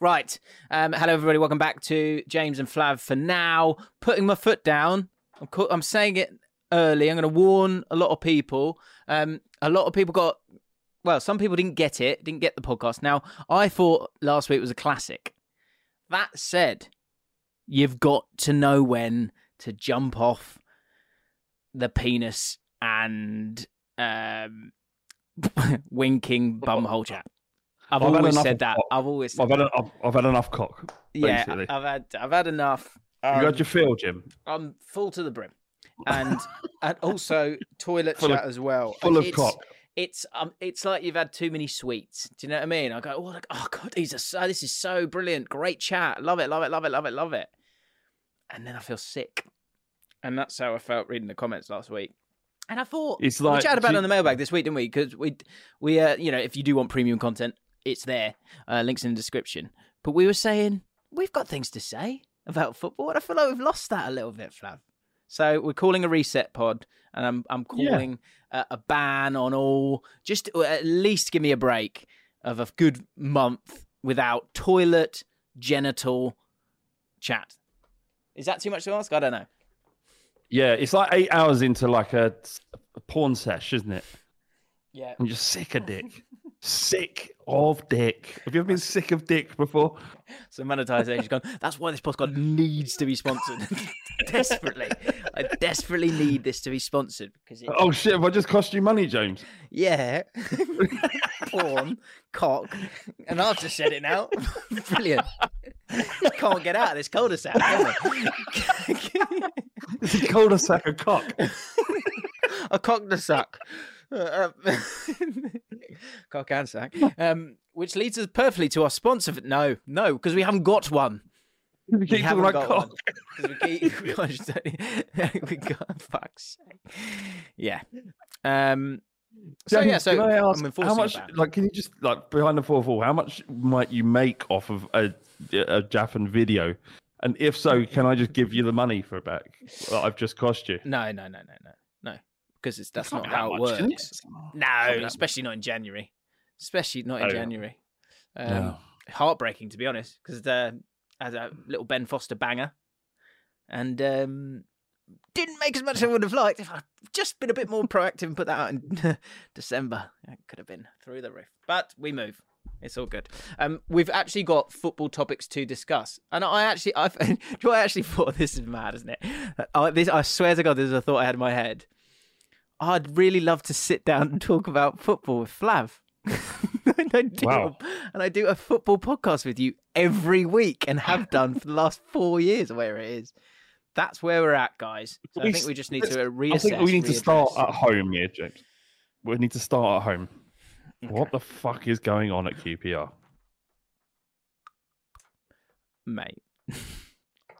Right. Hello, everybody. Welcome back to James and Flav for now. Putting my foot down. I'm saying it early. I'm going to warn a lot of people. A lot of people some people didn't get the podcast. Now, I thought last week was a classic. That said, you've got to know when to jump off the penis and winking bumhole chat. I've had enough cock. Basically. Yeah, I've had enough. You got your fill, Jim. I'm full to the brim, and also toilet full chat as well. Full of cock. It's like you've had too many sweets. Do you know what I mean? I go, God, this is so brilliant, great chat, love it, and then I feel sick, and that's how I felt reading the comments last week. And I thought it's like, we chatted about it on the mailbag this week, didn't we? Because we if you do want premium content. It's there. Links in the description. But we were saying, we've got things to say about football. And I feel like we've lost that a little bit, Flav. So we're calling a reset pod. And I'm calling a ban on all. Just at least give me a break of a good month without toilet genital chat. Is that too much to ask? I don't know. Yeah, it's like 8 hours into like a porn sesh, isn't it? Yeah. I'm just sick of dick. Sick of dick. Have you ever been sick of dick before? So monetization's gone. That's why this podcast needs to be sponsored. Desperately. I desperately need this to be sponsored because it... Oh shit, have I just cost you money, James? Yeah. Porn, cock, and I've just said it now. Brilliant. Can't get out of this cul-de-sac, can we? It's a cul-de-sac of cock. A cock-de-sac. Cock and sack. Which leads us perfectly to our sponsor. No, because we haven't got one. We keep talking about cock. We got fuck's sake. Yeah. So can I ask, how much? Like, can you just like behind the fourth wall? How much might you make off of a Japan video? And if so, can I just give you the money for it back that I've just cost you? No. Because that's not how it works. No, especially not in January. Heartbreaking, to be honest, because as a little Ben Foster banger, and didn't make as much as I would have liked if I'd just been a bit more proactive and put that out in December. It could have been through the roof. But we move. It's all good. We've actually got football topics to discuss, and I actually thought this is mad, isn't it? I swear to God, this is a thought I had in my head. I'd really love to sit down and talk about football with Flav. And I do a football podcast with you every week and have done for the last 4 years, where it is. That's where we're at, guys. So I think we just need to reassess. I think we need to start at home here, James. We need to start at home. Okay. What the fuck is going on at QPR? Mate.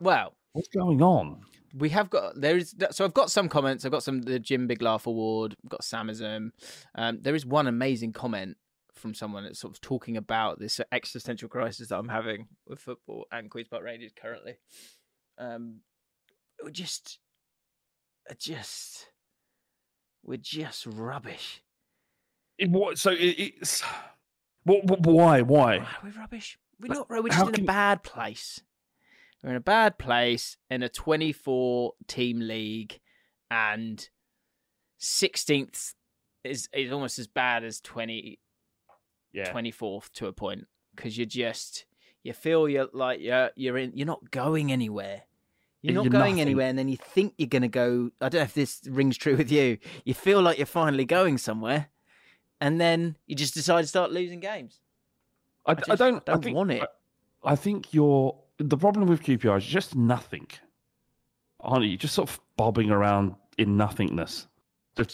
Well. What's going on? We have got I've got some comments. I've got the Jim Big Laugh Award. I've got Samism. There is one amazing comment from someone that's sort of talking about this existential crisis that I'm having with football and Queen's Park Rangers currently. We're just rubbish. Why? Why? Why are we rubbish? We're just in a bad place. We're in a bad place in a 24-team league, and 16th is almost as bad as 24th to a point, because you feel you're not going anywhere. You're not going anywhere, and then you think you're going to go. I don't know if this rings true with you. You feel like you're finally going somewhere, and then you just decide to start losing games. I don't want it. I think the problem with QPR is just nothing, aren't you? Just sort of bobbing around in nothingness,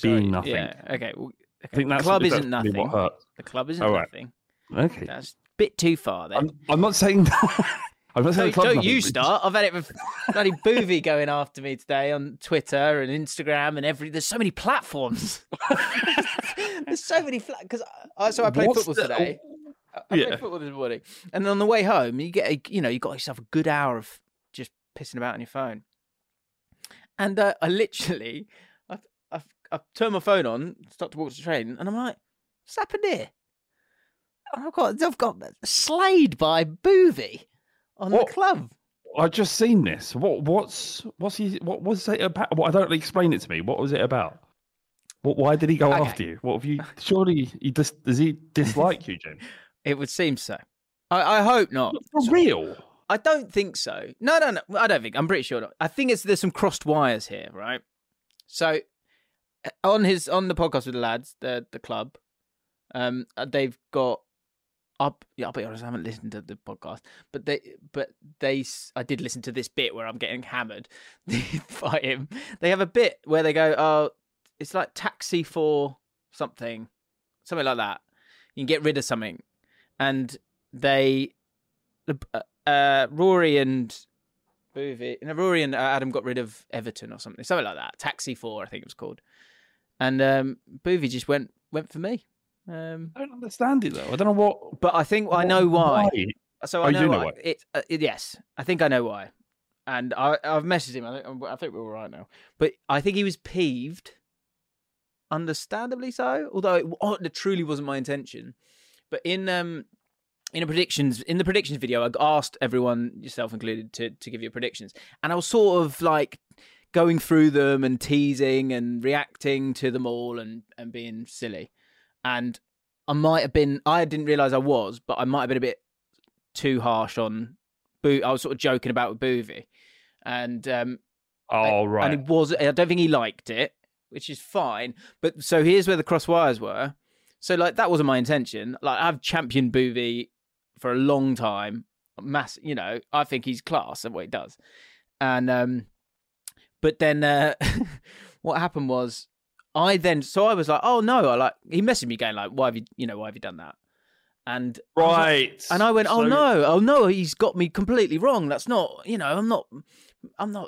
being nothing. Yeah. Okay. Well, okay. I think the club isn't nothing. The club isn't nothing. Okay. That's a bit too far then. I'm not saying that. Don't you start. I've had it with bloody Boovy going after me today on Twitter and Instagram and there's so many platforms. So I played football today. I played football this morning. And on the way home, you got yourself a good hour of just pissing about on your phone. And I turned my phone on, start to walk to the train, and I'm like, what's happened here? And I've got slayed by Boovy. The club. I just seen this. What was it about? I don't really explain it to me. What was it about? Why did he go after you? What have you? Surely does he dislike you, Jim? It would seem so. I hope not. For real? I don't think so. No. I don't think. I'm pretty sure not. I think there's some crossed wires here, right? So on the podcast with the lads, the club, they've got. I'll be honest, I haven't listened to the podcast, but I did listen to this bit where I'm getting hammered by him. They have a bit where they go, oh, it's like taxi for something like that. You can get rid of something, and Rory and Adam got rid of Everton or something like that. Taxi for, I think it was called, and Boovy just went for me. I don't understand it though. I don't know what, but I think I know why. So I know why. Yes, I think I know why. And I've messaged him. I think we're all right now. But I think he was peeved, understandably so. Although it truly wasn't my intention. But in the predictions video, I asked everyone, yourself included, to give your predictions, and I was sort of like going through them and teasing and reacting to them all and being silly. And I didn't realise I was, but I might have been a bit too harsh on Boovy. I was sort of joking about with Boovy. And, right. And I don't think he liked it, which is fine. But so here's where the cross wires were. So, like, that wasn't my intention. Like, I've championed Boovy for a long time. I think he's class at what he does. And, but then what happened was, I was like, oh no, he messaged me going like, why have you done that? And right. I went, oh no, he's got me completely wrong. That's not, I'm not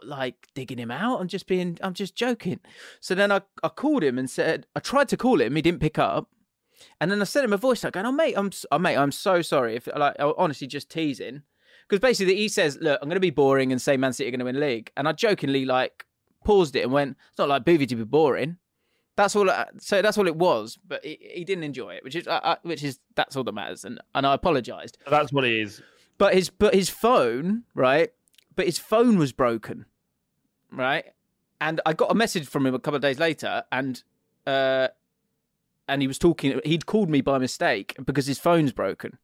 like digging him out. I'm just joking. So then I called him and said, I tried to call him. He didn't pick up. And then I sent him a voice note going, oh mate, I'm so sorry. I'm honestly just teasing. Because basically he says, look, I'm going to be boring and say Man City are going to win league. And I jokingly like paused it and went, it's not like Boovy to be boring. That's all. So that's all it was. But he didn't enjoy it, which is that's all that matters. And I apologised. That's what it is. But his phone, right? But his phone was broken, right? And I got a message from him a couple of days later, and he was talking. He'd called me by mistake because his phone's broken,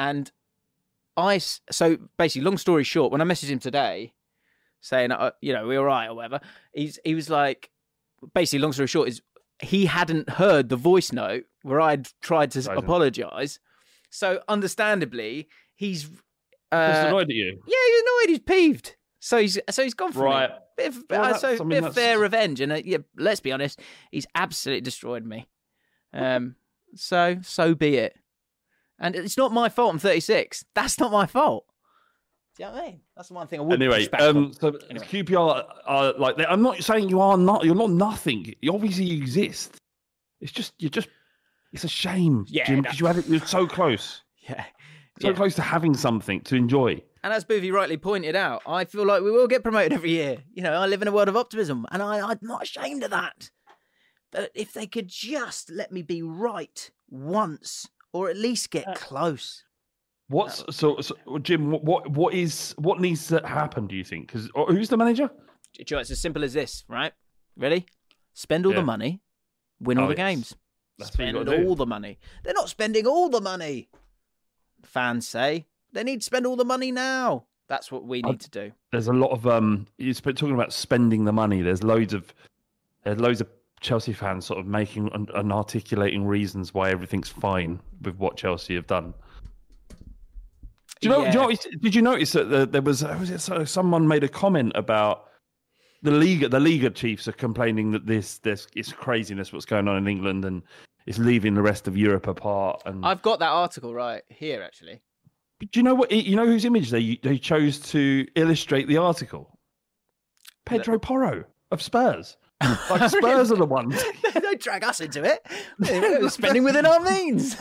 and so basically, long story short, when I messaged him today, saying we're all right or whatever, he was like. Basically, long story short, is he hadn't heard the voice note where I'd tried to apologise. So, understandably, he's annoyed at you. Yeah, he's annoyed. He's peeved. So he's gone for right. It. Bit of fair revenge. And let's be honest, he's absolutely destroyed me. So be it. And it's not my fault. I'm 36. That's not my fault. Do you know what I mean? That's the one thing I would. Anyway, so QPR are like. I'm not saying you are not. You're not nothing. You obviously exist. It's just you're just. It's a shame, Jim, because you're so close. Yeah, so close to having something to enjoy. And as Boovy rightly pointed out, I feel like we will get promoted every year. I live in a world of optimism, and I'm not ashamed of that. But if they could just let me be right once, or at least get close. Jim? What needs to happen? Do you think? Because who's the manager? Joe, it's as simple as this, right? Ready? Spend all the money, win all the games. Spend all the money. They're not spending all the money. Fans say they need to spend all the money now. That's what we need to do. There's a lot of you're talking about spending the money. There's loads of Chelsea fans sort of making and articulating reasons why everything's fine with what Chelsea have done. Did you notice that there was someone made a comment about the Liga chiefs are complaining that this it's craziness what's going on in England and it's leaving the rest of Europe apart. And I've got that article right here actually. But do you know what? You know whose image they chose to illustrate the article? Pedro Porro of Spurs. Like Spurs are the ones. Don't drag us into it. We're spending within our means.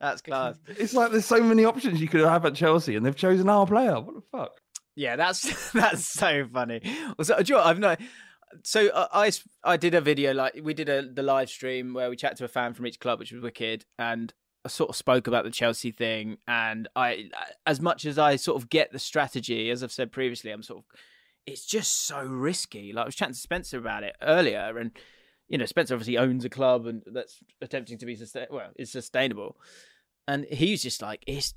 That's class. It's like there's so many options you could have at Chelsea, and they've chosen our player. What the fuck? Yeah, that's so funny. Also, do you know what? I did a video like we did the live stream where we chat to a fan from each club, which was wicked, and I sort of spoke about the Chelsea thing. And I, as much as I sort of get the strategy, as I've said previously, it's just so risky. Like I was chatting to Spencer about it earlier, and Spencer obviously owns a club and that's attempting to be sustainable. And he's just like, it's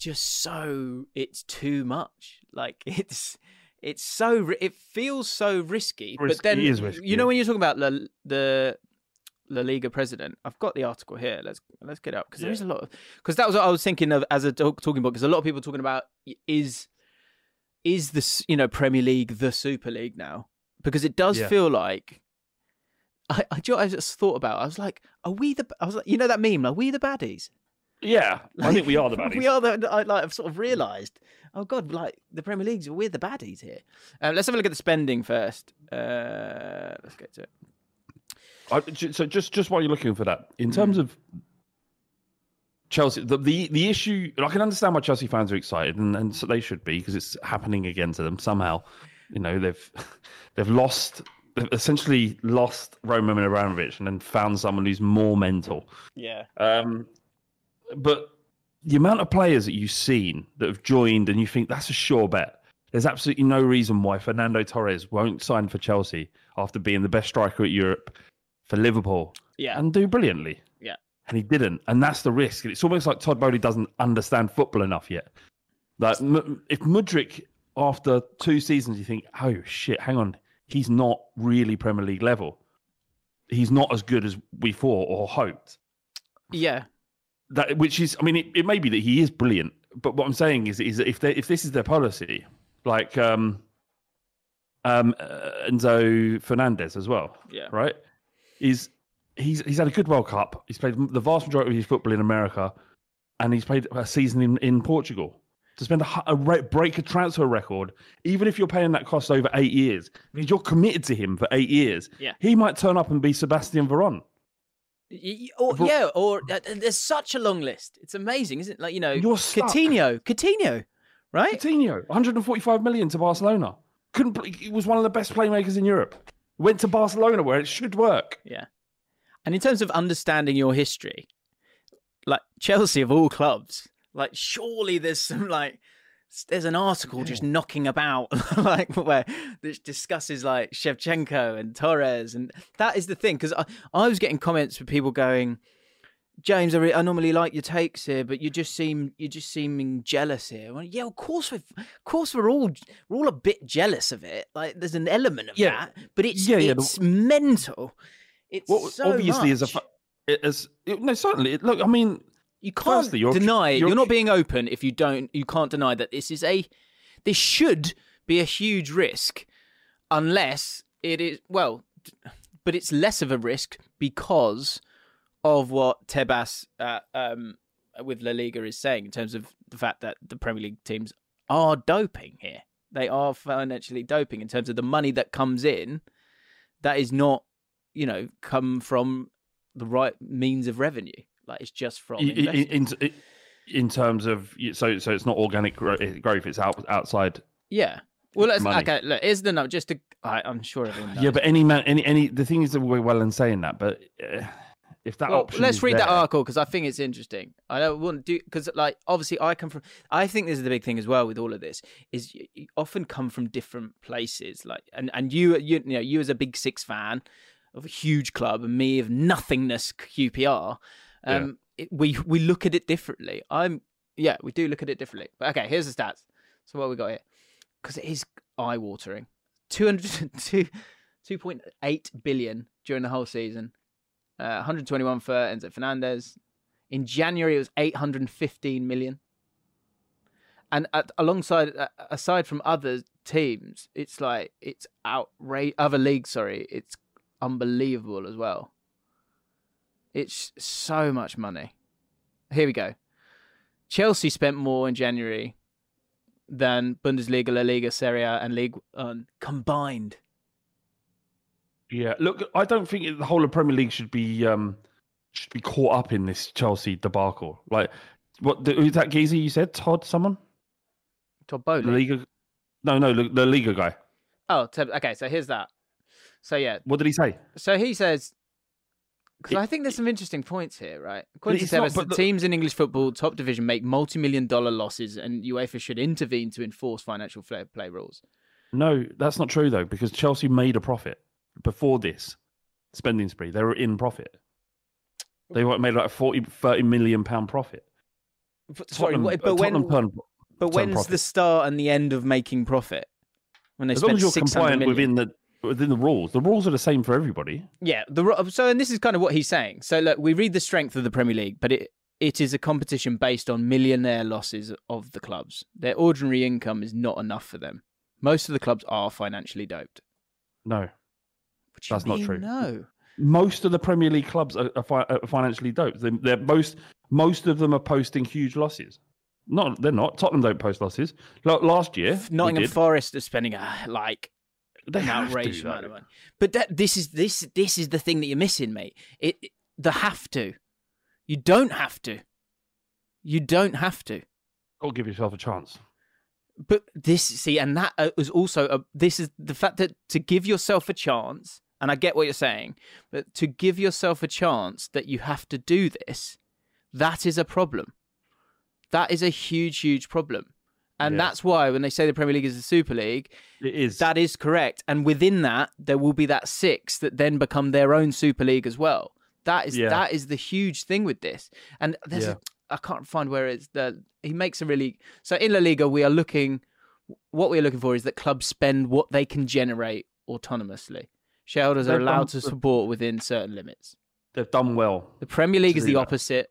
too much. Like it feels so risky. But then, when you're talking about the La Liga president, I've got the article here. Let's get up because there is a lot of, because that was what I was thinking of as a talking about, because a lot of people are talking about is this, Premier League the Super League now? Because it does feel like. I just thought about it. I was like, that meme? Are we the baddies? Yeah, I think we are the baddies. I've sort of realised, oh God, like the Premier League's, we're the baddies here. Let's have a look at the spending first. Let's get to it. So just while you're looking for that, in terms of Chelsea, the issue, I can understand why Chelsea fans are excited, and so they should be, because it's happening again to them somehow. They've essentially lost Roman Abramovich and then found someone who's more mental. Yeah. But the amount of players that you've seen that have joined and you think that's a sure bet. There's absolutely no reason why Fernando Torres won't sign for Chelsea after being the best striker at Europe for Liverpool and do brilliantly. Yeah. And he didn't. And that's the risk. And it's almost like Todd Boehly doesn't understand football enough yet. Like, if Mudryk, after two seasons, you think, oh, shit, hang on. He's not really Premier League level. He's not as good as we thought or hoped. Yeah. It may be that he is brilliant, but what I'm saying is that if this is their policy, like Enzo Fernández as well, right? He's had a good World Cup. He's played the vast majority of his football in America, and he's played a season in Portugal. To spend break a transfer record, even if you're paying that cost over 8 years, means you're committed to him for 8 years. Yeah. He might turn up and be Sebastian Veron. There's such a long list. It's amazing, isn't it? Like, you're stuck. Coutinho, right? Coutinho, 145 million to Barcelona. He was one of the best playmakers in Europe. Went to Barcelona where it should work. Yeah. And in terms of understanding your history, like Chelsea of all clubs, like surely there's an article just knocking about like where which discusses like Shevchenko and Torres, and that is the thing, because I was getting comments from people going, James, I normally like your takes here, but you're just seeming jealous here. Well, yeah, of course we're all a bit jealous of it. Like there's an element of that, but it's mental. It's well, so obviously much. Certainly. Look, I mean. You can't deny it. You're not being open if you don't. You can't deny that this should be a huge risk, unless it is. Well, but it's less of a risk because of what Tebas with La Liga is saying in terms of the fact that the Premier League teams are doping here. They are financially doping in terms of the money that comes in that is not, come from the right means of revenue. Like it's just from in terms of so it's not organic growth. It's outside. Yeah. Well, look, here's the number. I'm sure everyone knows. Yeah, but the thing is that we're well in saying that, but if that option let's read there. That article because I think it's interesting. I don't want to do because, like, obviously I come from, I think this is the big thing as well with all of this is you often come from different places, like, and you know, you as a Big Six fan of a huge club and me of nothingness QPR, we look at it differently. We do look at it differently. But okay, here's the stats. So what we got here, because it is eye watering. 2.8 billion during the whole season. 121 for Enzo Fernández. In January, it was 815 million. And aside from other teams, it's outrageous. Other leagues, sorry, it's unbelievable as well. It's so much money. Here we go. Chelsea spent more in January than Bundesliga, La Liga, Serie A, and Ligue 1 combined. Yeah, look, I don't think the whole of Premier League should be caught up in this Chelsea debacle. Like, what is that geezer you said? Todd, someone? Todd Boehly? The Liga guy. Oh, okay. So here's that. So yeah, what did he say? So he says, because I think there's some interesting points here, right? According to Tebas, the teams in English football top division make multi-million-dollar losses, and UEFA should intervene to enforce financial fair play rules. No, that's not true though, because Chelsea made a profit before this spending spree. They were in profit. They made like a £30 million profit. When's the start and the end of making profit? When they spend 600 million. Within the rules. The rules are the same for everybody. Yeah. And this is kind of what he's saying. So, look, we read the strength of the Premier League, but it is a competition based on millionaire losses of the clubs. Their ordinary income is not enough for them. Most of the clubs are financially doped. No. That's not true. No. Most of the Premier League clubs are financially doped. Most of them are posting huge losses. No, they're not. Tottenham don't post losses. Last year, Nottingham Forest is spending an outrageous amount of money. But this is the thing that you're missing, mate. You don't have to. You don't have to. Or give yourself a chance. But this is the fact that to give yourself a chance, and I get what you're saying, but to give yourself a chance that you have to do this, that is a problem. That is a huge, huge problem. And that's why when they say the Premier League is the Super League, it is. That is correct. And within that, there will be that six that then become their own Super League as well. That is the huge thing with this. And there's I can't find where it's the. He makes a really. So in La Liga, what we're looking for is that clubs spend what they can generate autonomously. Shareholders are allowed to support within certain limits. They've done well. The Premier League is the opposite.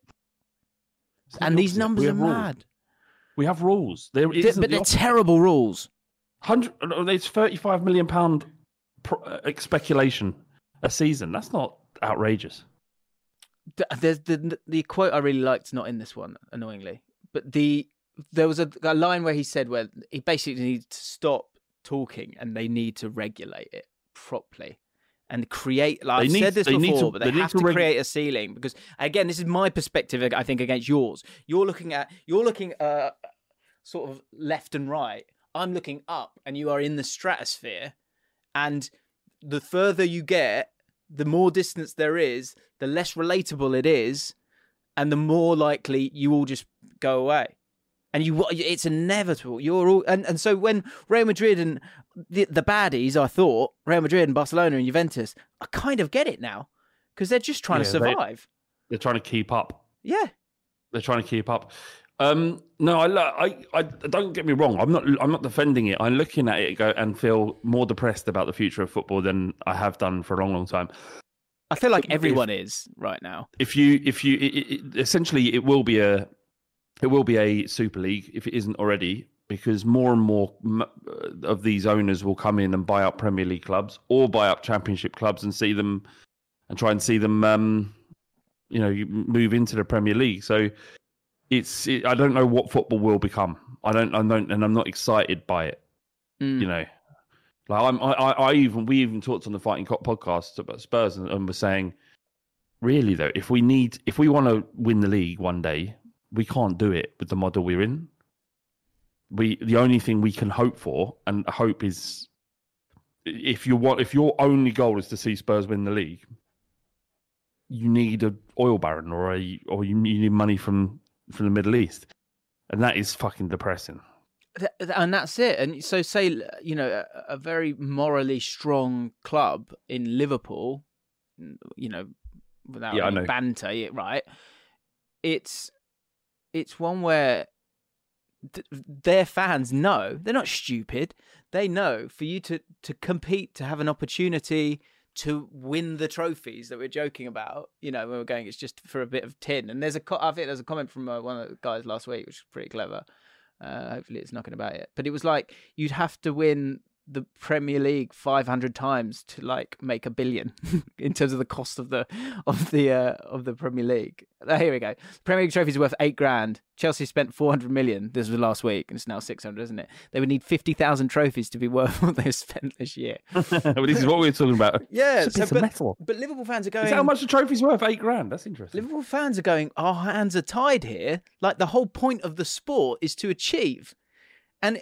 And these numbers are mad. We have rules. They're terrible rules. It's £35 million speculation a season. That's not outrageous. There's the quote I really liked, not in this one, annoyingly, but there was a line where he said where he basically needs to stop talking and they need to regulate it properly and create. Like I've said this before, but they have to create a ceiling because, again, this is my perspective. I think against yours, you're looking at sort of left and right. I'm looking up, and you are in the stratosphere, and the further you get, the more distance there is, the less relatable it is, and the more likely you all just go away. And it's inevitable. You're all, and so when Real Madrid and the baddies, I thought Real Madrid and Barcelona and Juventus, I kind of get it now because they're just trying to survive. They're trying to keep up. Yeah, they're trying to keep up. I don't get me wrong. I'm not defending it. I'm looking at it and feel more depressed about the future of football than I have done for a long, long time. I feel like everyone is right now. Essentially, it will be a Super League if it isn't already, because more and more of these owners will come in and buy up Premier League clubs or buy up Championship clubs and see them and try and see them, move into the Premier League. So I don't know what football will become. I don't, and I'm not excited by it. Mm. You know, like we even talked on the Fighting Cock podcast about Spurs and were saying, really though, if we want to win the league one day, we can't do it with the model we're in. The only thing we can hope for, and hope is if your only goal is to see Spurs win the league, you need an oil baron or you need money from the Middle East. And that is fucking depressing. And that's it. And so say, you know, a very morally strong club in Liverpool, you know, without any banter, right? It's one where their fans know, they're not stupid. They know for you to compete, to have an opportunity to win the trophies that we're joking about, you know, when we're going, it's just for a bit of tin. And there's I think there's a comment from one of the guys last week, which is pretty clever. Hopefully it's knocking about it. But it was like, you'd have to win the Premier League 500 times to like make $1 billion in terms of the cost of the Premier League. Here we go. Premier League trophies worth $8,000. Chelsea spent $400 million. This was last week, and it's now 600, isn't it? They would need 50,000 trophies to be worth what they've spent this year. Well, this is what we're talking about. Yeah, but Liverpool fans are going. Is that how much the trophies worth? $8,000. That's interesting. Liverpool fans are going. Our hands are tied here. Like the whole point of the sport is to achieve. And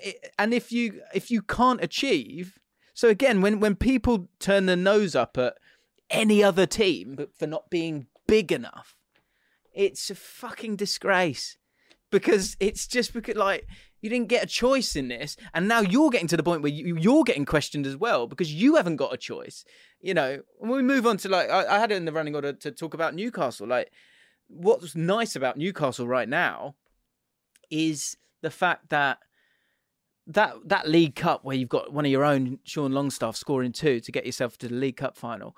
if you can't achieve, so again, when people turn their nose up at any other team but for not being big enough, it's a fucking disgrace because it's just because like you didn't get a choice in this, and now you're getting to the point where you're getting questioned as well because you haven't got a choice. You know, when we move on to like I had it in the running order to talk about Newcastle. Like what's nice about Newcastle right now is the fact that. That League Cup where you've got one of your own, Sean Longstaff, scoring two to get yourself to the League Cup final.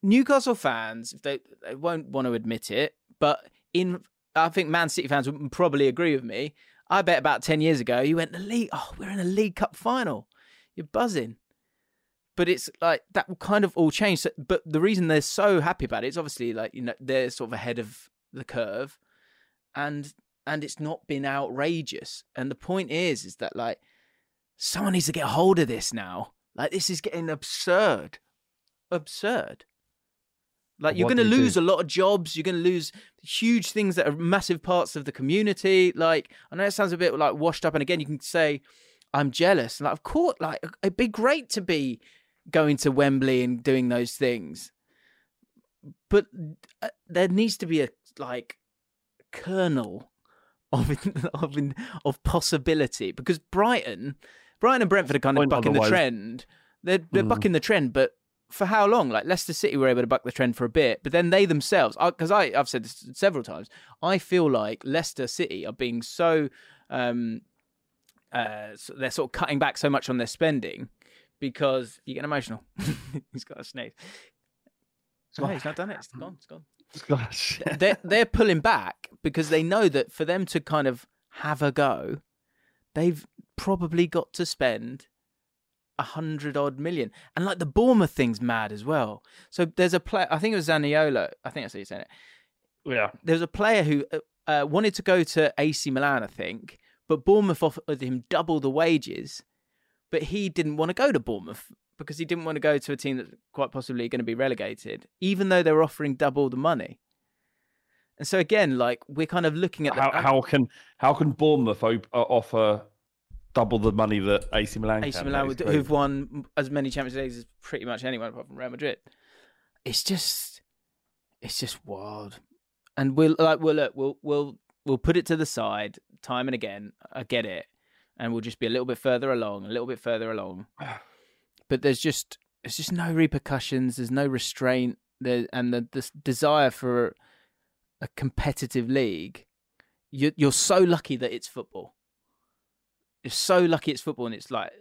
Newcastle fans, they won't want to admit it, but I think Man City fans would probably agree with me. I bet about 10 years ago, you went, we're in a League Cup final. You're buzzing. But it's like, that kind of all changed. But the reason they're so happy about it is obviously like, you know, they're sort of ahead of the curve and it's not been outrageous. And the point is that like, someone needs to get a hold of this now. Like, this is getting absurd. Like, you're going to lose a lot of jobs. You're going to lose huge things that are massive parts of the community. Like, I know it sounds a bit, like, washed up. And again, you can say, I'm jealous. Like, of course, like, it'd be great to be going to Wembley and doing those things. But there needs to be a, like, kernel of possibility because Brighton and Brentford are kind of bucking the trend. They're bucking the trend, but for how long? Like Leicester City were able to buck the trend for a bit, but then they themselves, because I've said this several times, I feel like Leicester City are being so they're sort of cutting back so much on their spending because you get emotional. He's got a sneeze. No, he's not done it. It's gone. It's gone. Gosh. They're pulling back because they know that for them to kind of have a go, they've probably got to spend 100-odd million. And like the Bournemouth thing's mad as well. So there's a player, I think it was Zaniolo. I think that's how you're saying it. Yeah. There's a player who wanted to go to AC Milan, I think, but Bournemouth offered him double the wages, but he didn't want to go to Bournemouth. Because he didn't want to go to a team that's quite possibly going to be relegated, even though they were offering double the money. And so again, like we're kind of looking at how can Bournemouth offer double the money that AC Milan would do, who've won as many Champions Leagues as pretty much anyone apart from Real Madrid. It's just wild. And we'll put it to the side time and again. I get it, and we'll just be a little bit further along. But there's just no repercussions. There's no restraint. This desire for a competitive league. You're so lucky that it's football. You're so lucky it's football, and it's like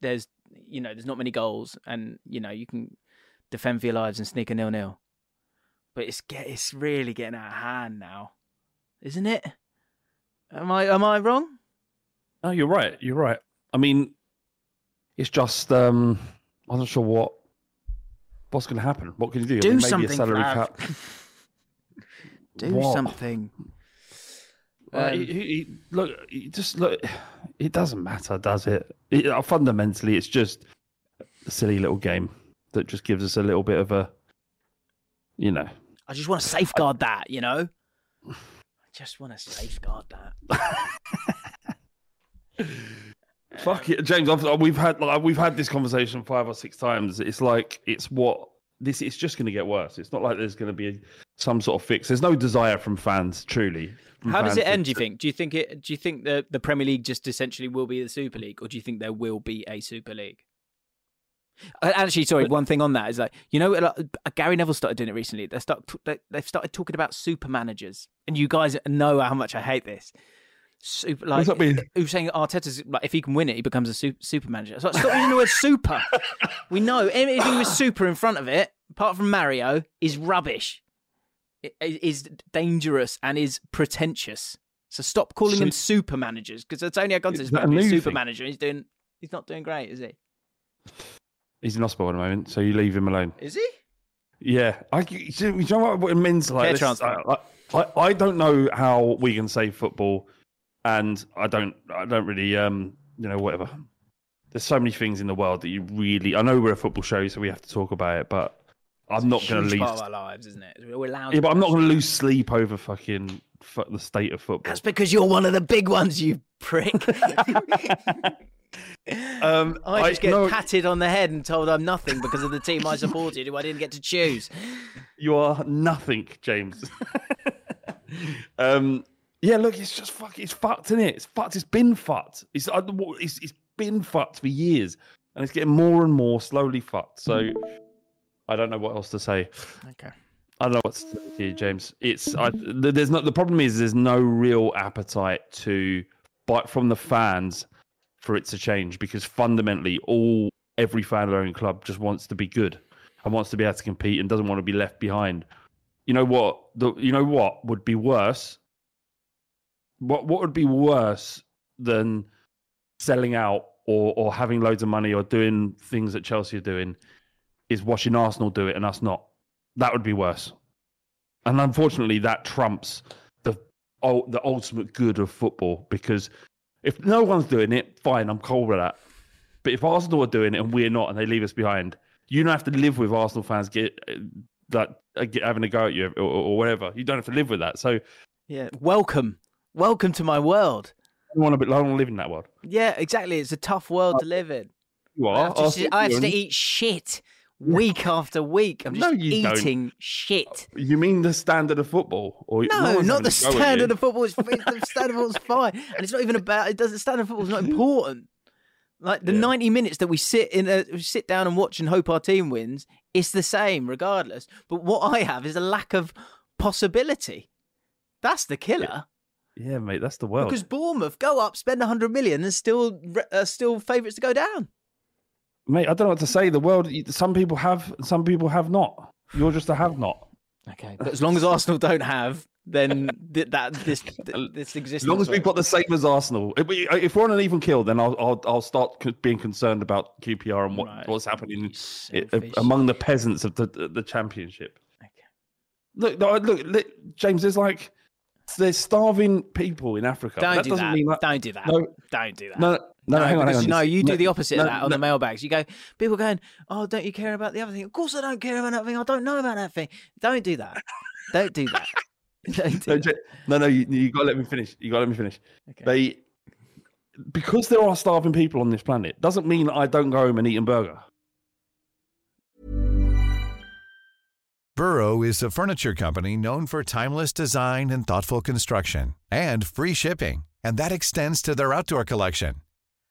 there's not many goals, and you know you can defend for your lives and sneak a 0-0. But it's really getting out of hand now, isn't it? Am I wrong? No, you're right. You're right. I mean. It's just, I'm not sure what's going to happen. What can you do? Maybe a salary cap. Do something. Look, it doesn't matter, does it? Fundamentally, it's just a silly little game that just gives us a little bit of a, you know. I just want to safeguard that, you know? Fuck it, James. We've had this conversation 5 or 6 times. It's like it's just going to get worse. It's not like there's going to be some sort of fix. There's no desire from fans, truly. How does it end, do you think? Do you think that the Premier League just essentially will be the Super League, or do you think there will be a Super League? Actually, sorry, one thing on that is like, you know, Gary Neville started doing it recently. They've started talking about super managers, and you guys know how much I hate this. Super, like, what's that mean? Who's saying Arteta's like, if he can win it, he becomes a super manager. It's like, stop using the word super. We know anything with super in front of it, apart from Mario, is rubbish. It is dangerous and is pretentious. So stop calling them super managers, because Antonio Conte is a super manager. He's not doing great, is he? He's in hospital at the moment, so you leave him alone. Is he? Yeah. You know what it means? Like, I don't know how we can save football, and I don't really, you know, whatever. There's so many things in the world that you really... I know we're a football show, so we have to talk about it, but I'm not going to lose... It's a huge part of our lives, isn't it? We're allowed but I'm not going to lose sleep over fucking the state of football. That's because you're one of the big ones, you prick. I just get patted on the head and told I'm nothing because of the team I supported, who I didn't get to choose. You are nothing, James. Yeah, look, it's just it's fucked, isn't it? It's fucked. It's been fucked. It's been fucked for years, and it's getting more and more slowly fucked. So I don't know what else to say. Okay. I don't know what to say to you, James. The problem is there's no real appetite to bite from the fans for it to change, because fundamentally every fan of their own club just wants to be good and wants to be able to compete and doesn't want to be left behind. You know what? You know what would be worse? What would be worse than selling out or having loads of money or doing things that Chelsea are doing is watching Arsenal do it and us not. That would be worse. And unfortunately, that trumps the ultimate good of football, because if no one's doing it, fine, I'm cool with that. But if Arsenal are doing it and we're not, and they leave us behind, you don't have to live with Arsenal fans having a go at you or whatever. You don't have to live with that. So, yeah, welcome to my world. I don't want to live in that world. Yeah, exactly. It's a tough world to live in. You are. I have to eat shit week after week. I'm just eating shit. You mean the standard of football? Or no, not the standard of football. The standard of football's fine, and it's not even about. The standard of football's not important. Like the 90 minutes that we sit down and watch and hope our team wins, it's the same regardless. But what I have is a lack of possibility. That's the killer. Yeah, mate, that's the world. Because Bournemouth go up, spend 100 million, and still favourites to go down. Mate, I don't know what to say. The world, some people have, some people have not. You're just a have not. Okay, but as long as Arsenal don't have, then this exists. As long as we've got the same as Arsenal, if we're on an even keel, then I'll start being concerned about QPR and what's happening among the peasants of the championship. Okay, look, James, there's starving people in Africa. Don't do that. Don't do that. No, hang on. No, you do the opposite of that on the mailbags. You go, people going, oh, don't you care about the other thing? Of course I don't care about that thing. I don't know about that thing. Don't do that. Don't do that. No, you got to let me finish. Okay. Because there are starving people on this planet, doesn't mean I don't go home and eat a burger. Burrow is a furniture company known for timeless design and thoughtful construction, and free shipping, and that extends to their outdoor collection.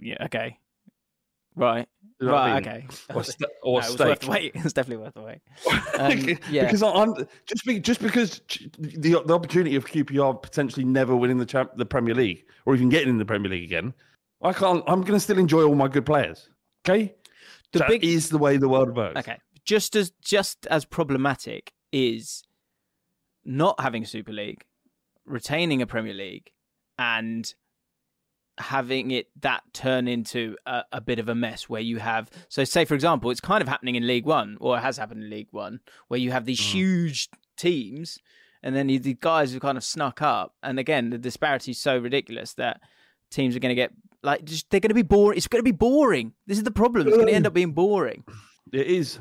Yeah, okay. Right. Right, okay. It was worth the wait. It's definitely worth the wait. Yeah. Because because the opportunity of QPR potentially never winning the Premier League or even getting in the Premier League again, I'm going to still enjoy all my good players. Okay? That is the way the world works. Okay. Just as problematic is not having a Super League, retaining a Premier League, and having it that turn into a bit of a mess where you have, so say for example, it's kind of happening in League One, or it has happened in League One, where you have these huge teams and then the guys who kind of snuck up, and again the disparity is so ridiculous that teams are going to get they're going to be boring. It's going to be boring. This is the problem. It's going to end up being boring. It is.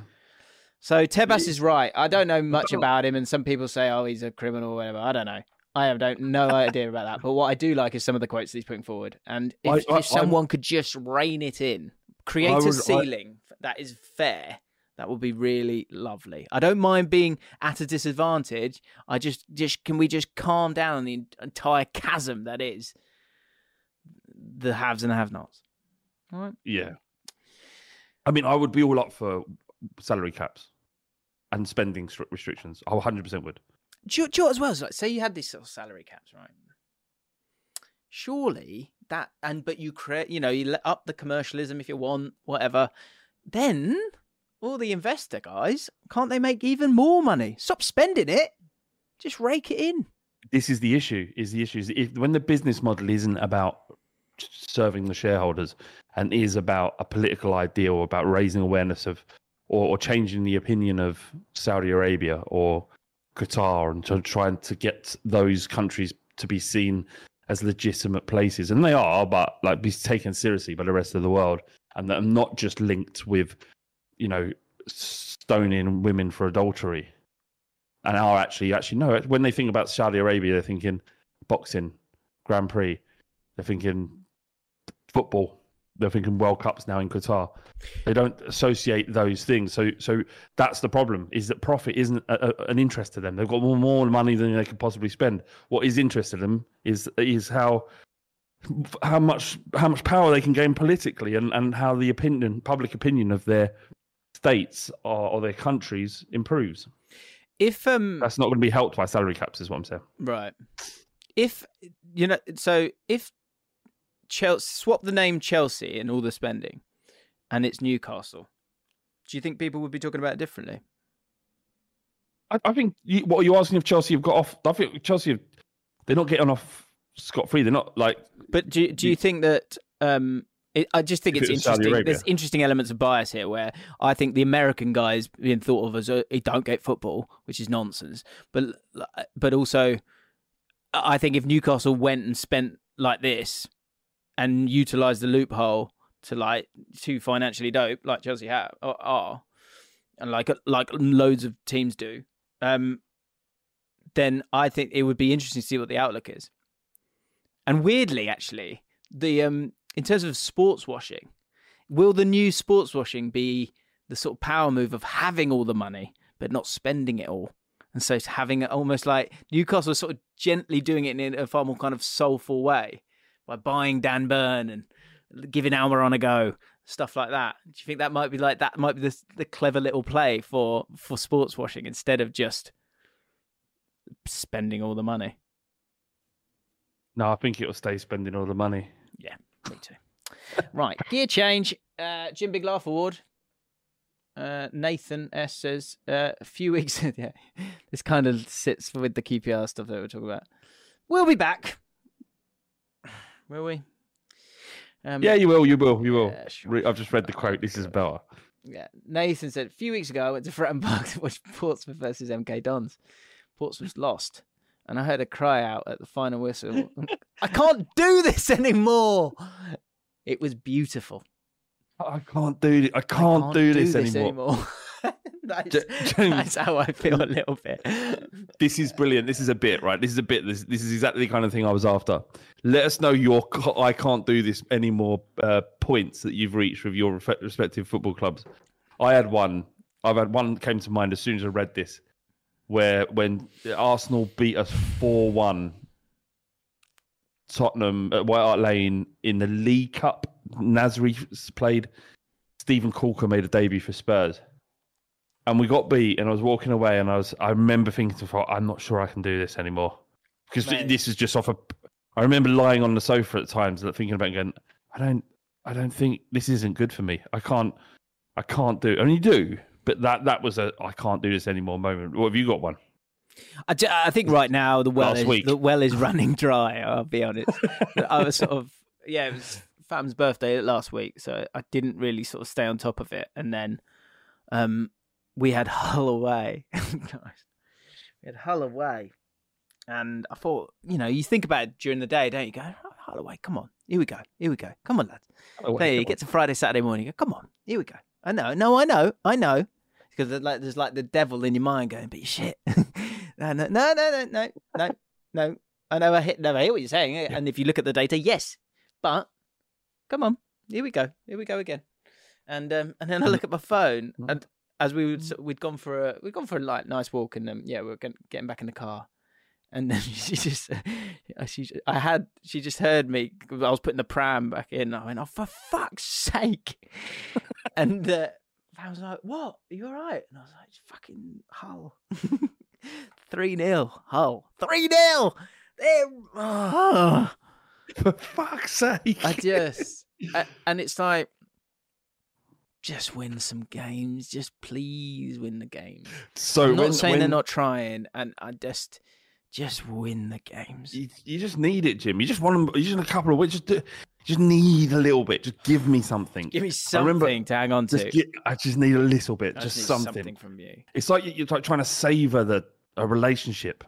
So Tebas is right. I don't know much about him, and some people say, oh, he's a criminal or whatever. I don't know. I have no idea about that. But what I do like is some of the quotes that he's putting forward. And if someone could just rein it in, create a ceiling that is fair, that would be really lovely. I don't mind being at a disadvantage. I just can we just calm down on the entire chasm that is the haves and the have-nots? All right? Yeah. I mean, I would be all up for salary caps and spending restrictions. I 100% would. Do you know what as well? It's like, say you had these sort of salary caps, right? Surely that, but you create, you let up the commercialism if you want, whatever. Then all the investor guys, can't they make even more money? Stop spending it, just rake it in. This is the issue. When the business model isn't about serving the shareholders and is about a political idea or about raising awareness of, or changing the opinion of Saudi Arabia or Qatar, and trying to get those countries to be seen as legitimate places, and they are, but be taken seriously by the rest of the world, and that are not just linked with, stoning women for adultery, and are actually no. When they think about Saudi Arabia, they're thinking boxing, Grand Prix, they're thinking football, they're thinking World Cups now in Qatar. They don't associate those things. So that's the problem, is that profit isn't an interest to them. They've got more money than they could possibly spend. What is interest to them is how much power they can gain politically, and how the public opinion of their states or their countries improves. If that's not going to be helped by salary caps, is what I'm saying. Right. If Chelsea, swap the name Chelsea and all the spending, and it's Newcastle, do you think people would be talking about it differently? I think what are you asking if Chelsea have got off? I think Chelsea, they're not getting off scot-free. They're not like. But do you think that? I just think it's interesting. There's interesting elements of bias here, where I think the American guy is being thought of as he don't get football, which is nonsense. But also, I think if Newcastle went and spent like this, and utilise the loophole to financially dope like Chelsea have are, and like loads of teams do, then I think it would be interesting to see what the outlook is. And weirdly, actually, the in terms of sports washing, will the new sports washing be the sort of power move of having all the money but not spending it all? And so having it almost like Newcastle sort of gently doing it in a far more kind of soulful way, by buying Dan Burn and giving Almirón a go, stuff like that. Do you think that might be the clever little play for sports washing instead of just spending all the money? No, I think it'll stay spending all the money. Yeah, me too. Right, gear change. Jim Big Laugh Award. Nathan S says a few weeks. Yeah, this kind of sits with the QPR stuff that we're talking about. We'll be back. Will we? Yeah, you will. Yeah, sure. I've just read the quote. This is better. Yeah. Nathan said, a few weeks ago, I went to Fratton Park to watch Portsmouth versus MK Dons. Portsmouth lost, and I heard a cry out at the final whistle. I can't do this anymore. It was beautiful. I can't do this anymore. That's how I feel a little bit. This is brilliant. This is a bit, right? This is a bit. This is exactly the kind of thing I was after. Let us know your I can't do this anymore points that you've reached with your respective football clubs. I had one. I've had one that came to mind as soon as I read this, where when Arsenal beat us 4-1 Tottenham at White Hart Lane in the League Cup, Nasri played. Stephen Caulker made a debut for Spurs. And we got beat, and I was walking away, and I remember thinking to myself, I'm not sure I can do this anymore. Because this is just off a... I remember lying on the sofa at times, thinking about it and going, I don't think this isn't good for me. I can't do it. I mean, you do, but that was a I can't do this anymore moment. Well, have you got one? I think right now the well is running dry, I'll be honest. I was sort of... Yeah, it was Fam's birthday last week, so I didn't really sort of stay on top of it. And then... we had Hull away. And I thought, you know, you think about it during the day, don't you? Go, oh, Hull away, come on. Here we go. Come on, lads. You get to Friday, Saturday morning, you go, come on. Here we go. I know. Because there's like the devil in your mind going, but you shit. No. I hear what you're saying. Yeah. And if you look at the data, yes. But, come on. Here we go again. And then I look at my phone and... As we'd gone for a light, nice walk, and we were getting back in the car, and then she just heard me. I was putting the pram back in. I went, oh for fuck's sake! And I was like, what? Are you all right? And I was like, fucking Hull, 3-0 Hull, 3-0. Oh. For fuck's sake! And it's like. Just win some games. Just please win the games. So I'm not saying they're not trying, and I just win the games. You just need it, Jim. You just want them. You just need a couple of wins. Just need a little bit. Just give me something. Give me something to hang on to. I just need a little bit. Just something from you. It's like you're like trying to savor a relationship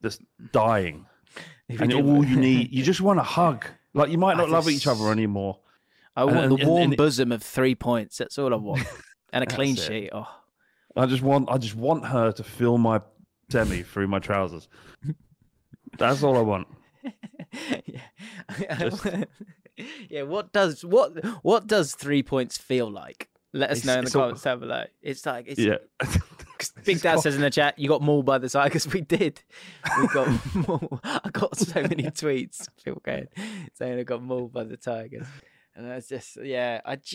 that's dying, and all you need, you just want a hug. Like you might not love each other anymore. I want the warm bosom of 3 points. That's all I want, and a clean sheet. Oh, I just want her to fill my semi through my trousers. That's all I want. What does 3 points feel like? Let us know in the comments down below. It's like Big Dad says in the chat, you got mauled by the Tigers. We did. We got mauled. I got so many tweets. People going saying I got mauled by the Tigers. And I just, it's like, right,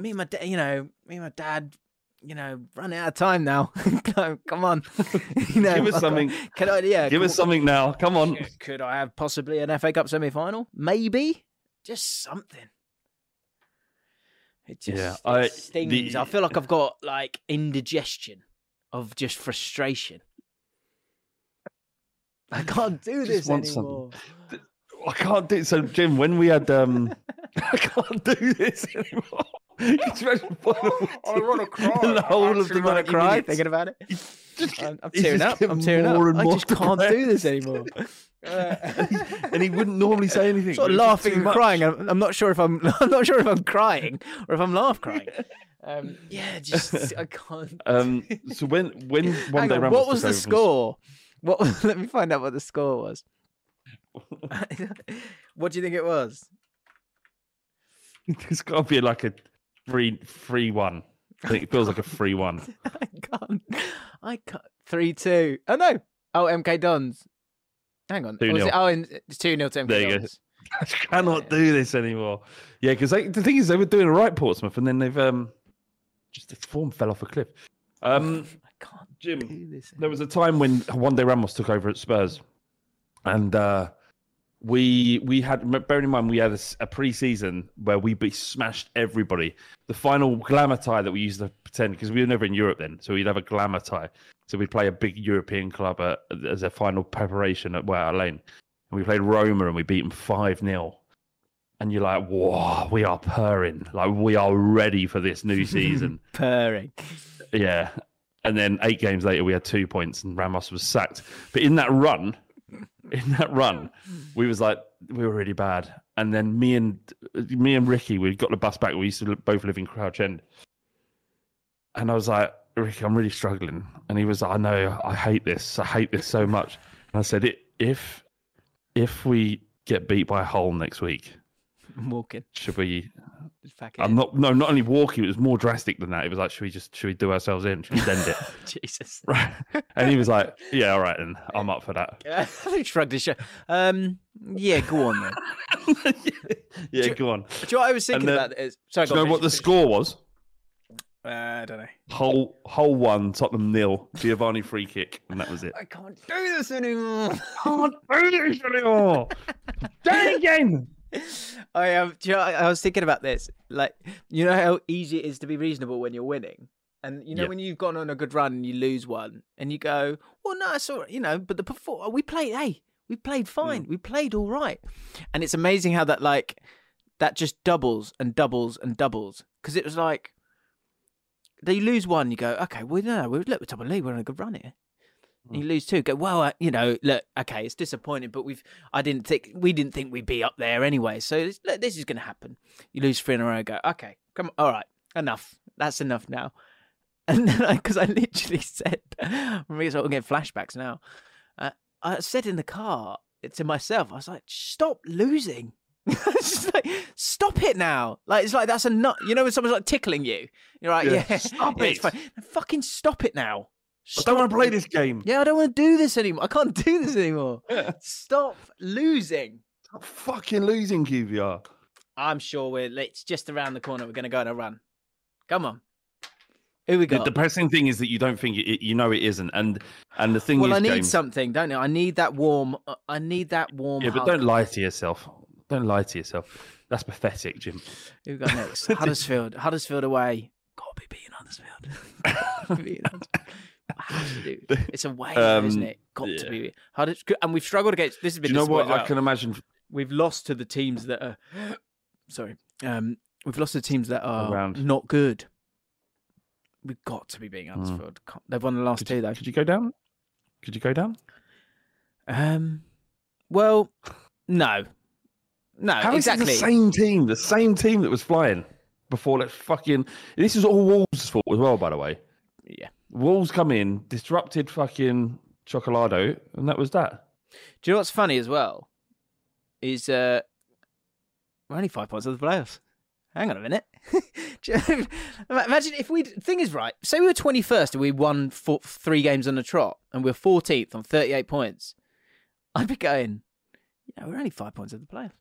me and my dad, running out of time now. Come on, give us something. Give us something now. Come on. Could I have possibly an FA Cup semi-final? Maybe, just something. It just stings. I feel like I've got like indigestion. Of just frustration. I can't do this anymore. I can't do it. So, Jim, when we had... I can't do this anymore. I want to cry. The whole of the night cry thinking about it. I'm tearing up. I just can't do this anymore. And he wouldn't normally say anything. Sort of laughing and crying. I'm not sure if I'm crying or if I'm crying. I can't. So when one day Ramos, what was the score? Let me find out what the score was. What do you think it was? It's got to be like a 3-1. I think it feels like a 3-1. I can't. 3-2. Oh no. Oh, MK Dons. Hang on. 2-0. It's 2-0 to MK there Dons. You go. I cannot do this anymore. Yeah, because the thing is, they were doing all right, Portsmouth, and then they've just the form fell off a cliff. I can't, Jim. Do this anymore. There was a time when Juan de Ramos took over at Spurs, and we had, bearing in mind, we had a pre-season where we smashed everybody. The final glamour tie that we used to pretend, because we were never in Europe then, so we'd have a glamour tie. So we'd play a big European club as a final preparation at White Hart Lane. We played Roma and we beat them 5-0. And you're like, whoa, we are purring. Like, we are ready for this new season. Purring. Yeah. And then 8 games later, we had 2 points and Ramos was sacked. But in that run, in that run, we was like, we were really bad. And then me and Ricky, we got the bus back. We used to both live in Crouch End. And I was like, Ricky, I'm really struggling. And he was like, I know, I hate this. I hate this so much. And I said, if we get beat by Hull next week, I'm walking. Should we? Not only walking. It was more drastic than that. It was like, should we do ourselves in? Should we send it? Jesus. Right. And he was like, yeah, all right, then I'm up for that. He shrugged his shoulder. Yeah, go on then. Yeah, go on. Do you know what I was thinking about? Do you know what the score was? I don't know. Hull 1, Tottenham 0. Giovanni free kick, and that was it. I can't do this anymore. Dang again. I was thinking about this. Like, you know how easy it is to be reasonable when you're winning, and you know when you've gone on a good run and you lose one, and you go, "Well, no, it's all right," you know. But we played fine, we played all right, and it's amazing how that that just doubles and doubles and doubles, because it was like they lose one, you go, "Okay, well, no, we're top of the league, we're on a good run here." You lose two, go, well, look, okay, it's disappointing, but we didn't think we'd be up there anyway, so this is going to happen. You lose three in a row, go, okay, come on, all right, enough, that's enough now. And then, because I literally said, I'm getting flashbacks now, I said in the car to myself, I was like, stop losing. It's just like, stop it now. Like, it's like, that's a nut. You know when someone's like tickling you, you're like, yeah, stop it. It's fine. Fucking stop it now. Stop. I don't want to play this game. Yeah, I don't want to do this anymore. I can't do this anymore. Yeah. Stop losing. Stop fucking losing, QPR. I'm sure it's just around the corner. We're going to go on a run. Come on. Who we got? The depressing thing is that you don't think it. You know it isn't. And the thing is, I need something, don't I? I need that warm. I need that warm. Yeah, but hug. Don't lie to yourself. Don't lie to yourself. That's pathetic, Jim. Who we got next? Huddersfield away. Got to be beating Huddersfield. It's a way, isn't it? Got to be. And we've struggled against. This has been. Do you know what? I can imagine we've lost to the teams that are. Sorry, we've lost to teams that are not good. We've got to be being Huddersfield. They've won the last two though. Could you go down? Well, no. How exactly? Is it the same team that was flying before that fucking. This is all Wolves' fault as well, by the way. Yeah. Wolves come in, disrupted fucking Chocolado, and that was that. Do you know what's funny as well? Is we're only 5 points of the playoffs. Hang on a minute. Imagine if we... Thing is, right, say we were 21st and we won three games on the trot, and we're 14th on 38 points. I'd be going, yeah, we're only 5 points of the playoffs.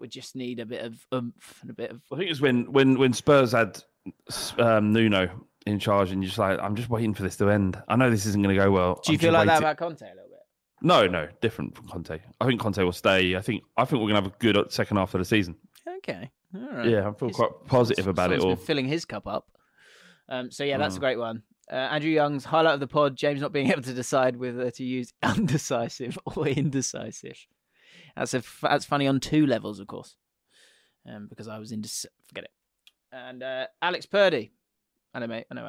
We just need a bit of oomph and a bit of. I think it's when Spurs had Nuno in charge, and you're just like, I'm just waiting for this to end. I know this isn't going to go well. Do you feel like that about Conte a little bit? No, different from Conte. I think Conte will stay. I think we're going to have a good second half of the season. Okay, all right. Yeah, I feel quite positive about it all. Filling his cup up. That's a great one. Andrew Young's highlight of the pod: James not being able to decide whether to use undecisive or indecisive. That's funny on two levels, of course, because I was forget it. And Alex Purdy, hello mate, I know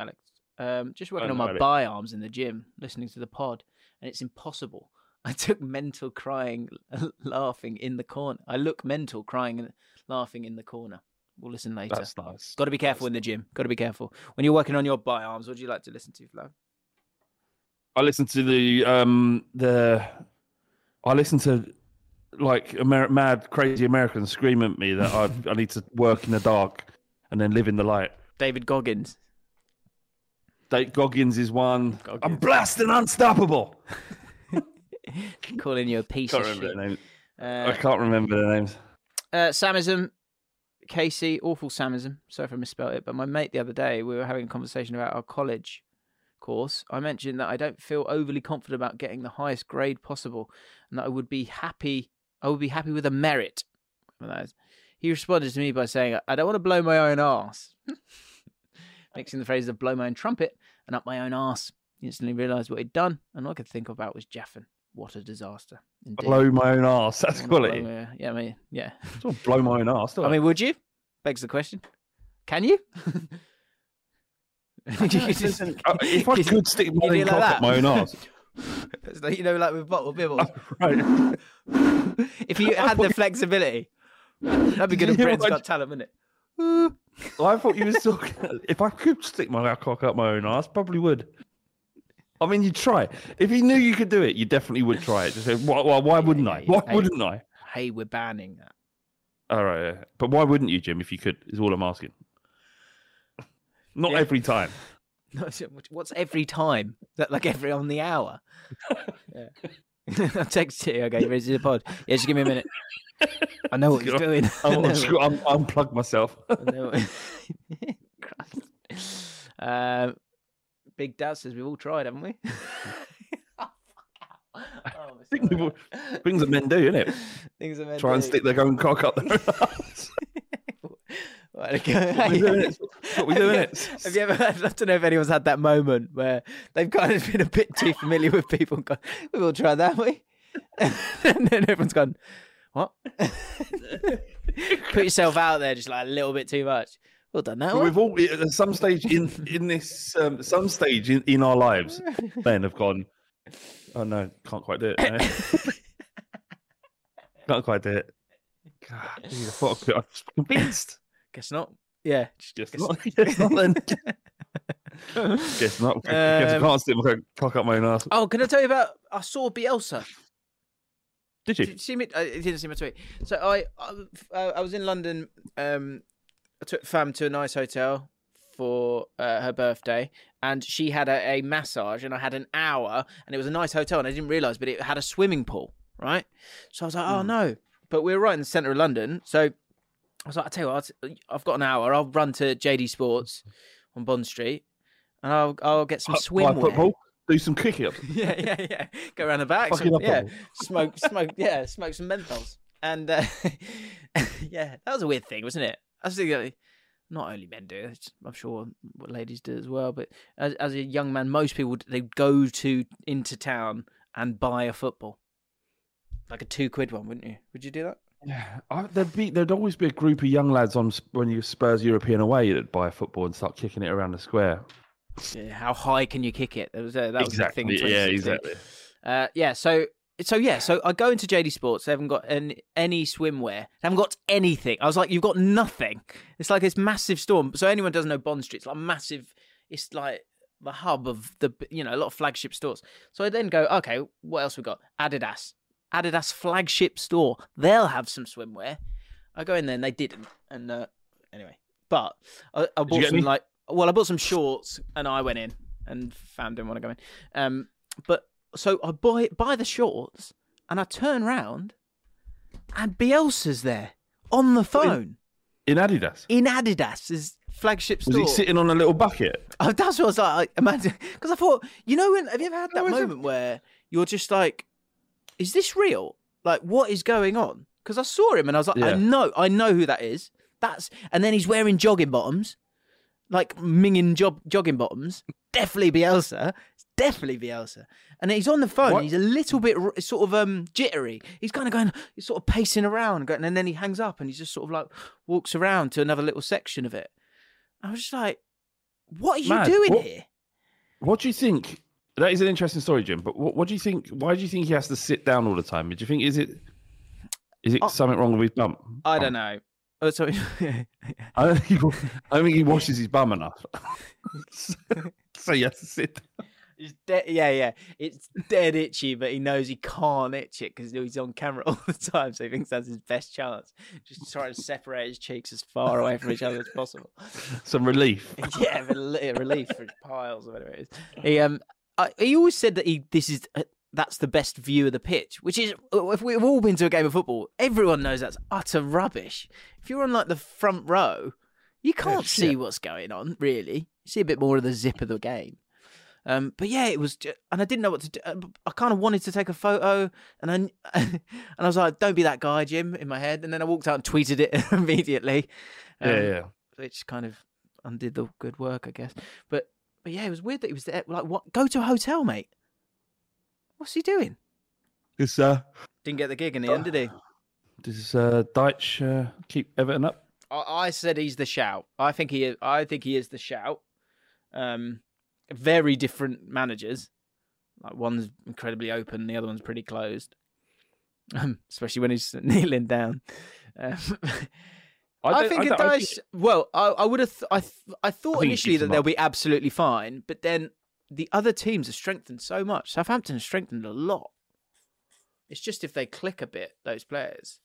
Alex. Just working on my bi arms in the gym, listening to the pod, and it's impossible. I took mental crying, laughing in the corner. I look mental crying and laughing in the corner. We'll listen later. That's nice. Got to be careful in the gym. Got to be careful when you're working on your bi arms. What do you like to listen to, Flo? I listen to like mad, crazy Americans scream at me that I need to work in the dark and then live in the light. David Goggins. Dave Goggins is one. Goggins. I'm blessed and unstoppable. Calling you a piece of shit. I can't remember the names. Samism. Casey. Awful Samism. Sorry if I misspelled it. But my mate the other day, we were having a conversation about our college course. I mentioned that I don't feel overly confident about getting the highest grade possible and that I would be happy with a merit. He responded to me by saying, I don't want to blow my own arse. Mixing the phrase of blow my own trumpet and up my own arse. He instantly realised what he'd done, and all I could think about was Jaffin. What a disaster. Indeed. Blow my own arse. That's quality. Yeah. Blow my own arse. I mean, would you? Begs the question. Can you? If I could stick my own cock up my own arse. You know, like with bottle bibbles. Right. If you had the flexibility, that'd be good. Britain's Got Talent, wouldn't it? I thought you were talking. If I could stick my cock up my own arse, probably would. I mean, you'd try it. If you knew you could do it, you definitely would try it. Just say, why wouldn't I? Why wouldn't I? Hey, we're banning that. All right, yeah. But why wouldn't you, Jim? If you could, is all I'm asking. Not every time. What's every time? That like every on the hour? Yeah. I text you. Okay, ready to the pod? Yeah, just give me a minute. I know what you're doing. I'm unplug myself. I know Christ. Big Dad says we've all tried, haven't we? I think people, things that men do, isn't it? Things that men try and stick their own cock up their arse. What are we doing? Have you ever heard? I don't know if anyone's had that moment where they've kind of been a bit too familiar with people and gone, we've all tried that, haven't we? And then everyone's gone, what? Put yourself out there just like a little bit too much. Well done that. We've all at some stage in this some stage in our lives, men have gone, oh no, can't quite do it. No. Can't quite do it. God, dude, I thought I was convinced. Guess not. Yeah. Guess not then. Guess not. I can't stick my cock up my own ass. Oh, can I tell you about, I saw Bielsa. Did you? Did you see me? I didn't see my tweet. So I was in London. I took Fam to a nice hotel for her birthday, and she had a massage, and I had an hour, and it was a nice hotel, and I didn't realise, but it had a swimming pool, right? So I was like, oh no, but we were right in the centre of London, so I was like, I tell you what, I've got an hour, I'll run to JD Sports on Bond Street, and I'll get some swimwear, do some kicking up, yeah, go around the back, smoke some menthols, and yeah, that was a weird thing, wasn't it? I was thinking, not only men do it, I'm sure what ladies do as well, but as a young man, most people, they go into town and buy a football. Like a £2 one, wouldn't you? Would you do that? Yeah, there'd always be a group of young lads on when you Spurs European away that'd buy a football and start kicking it around the square. Yeah, how high can you kick it? That was the thing. Yeah, exactly. So I go into JD Sports. They haven't got any swimwear. They haven't got anything. I was like, you've got nothing. It's like this massive storm. So anyone doesn't know Bond Street, it's like massive. It's like the hub of the, you know, a lot of flagship stores. So I then go, okay, what else we got? Adidas flagship store. They'll have some swimwear. I go in there and they didn't. And anyway, but I bought some I bought some shorts and I went in and Fam didn't want to go in. So I buy the shorts and I turn round and Bielsa's there on the phone. In Adidas? In Adidas' flagship store. Was he sitting on a little bucket? Oh, that's what I was like. Imagine, because I thought, you know, have you ever had that moment where you're just like, is this real? Like, what is going on? Because I saw him and I was like, yeah. I know who that is. And then he's wearing jogging bottoms, like minging jogging bottoms. Definitely Bielsa. And he's on the phone. What? He's a little bit sort of jittery. He's kind of going, he's sort of pacing around. And then he hangs up and he's just sort of like walks around to another little section of it. I was just like, what are you doing here? What do you think? That is an interesting story, Jim. But what do you think? Why do you think he has to sit down all the time? Do you think, is it something wrong with his bum? I don't know. Oh, sorry. I think he washes his bum enough. So he has to sit down. He's dead, yeah. It's dead itchy, but he knows he can't itch it because he's on camera all the time, so he thinks that's his best chance. Just trying to separate his cheeks as far away from each other as possible. Some relief. Yeah, relief for his piles or whatever it is. He always said that that's the best view of the pitch, which is, if we've all been to a game of football, everyone knows that's utter rubbish. If you're on like the front row, you can't see what's going on, really. You see a bit more of the zip of the game. But yeah, it was, and I didn't know what to do. I kind of wanted to take a photo, and I was like, "Don't be that guy, Jim," in my head. And then I walked out and tweeted it immediately. Which kind of undid the good work, I guess. But yeah, it was weird that he was there. Like, what? Go to a hotel, mate. What's he doing? This didn't get the gig in the end, did he? Does Deitch keep Everton up? I said he's the shout. I think he is the shout. Very different managers. Like one's incredibly open, the other one's pretty closed. Especially when he's kneeling down. I thought initially they'll be absolutely fine, but then the other teams have strengthened so much. Southampton has strengthened a lot. It's just if they click a bit, those players.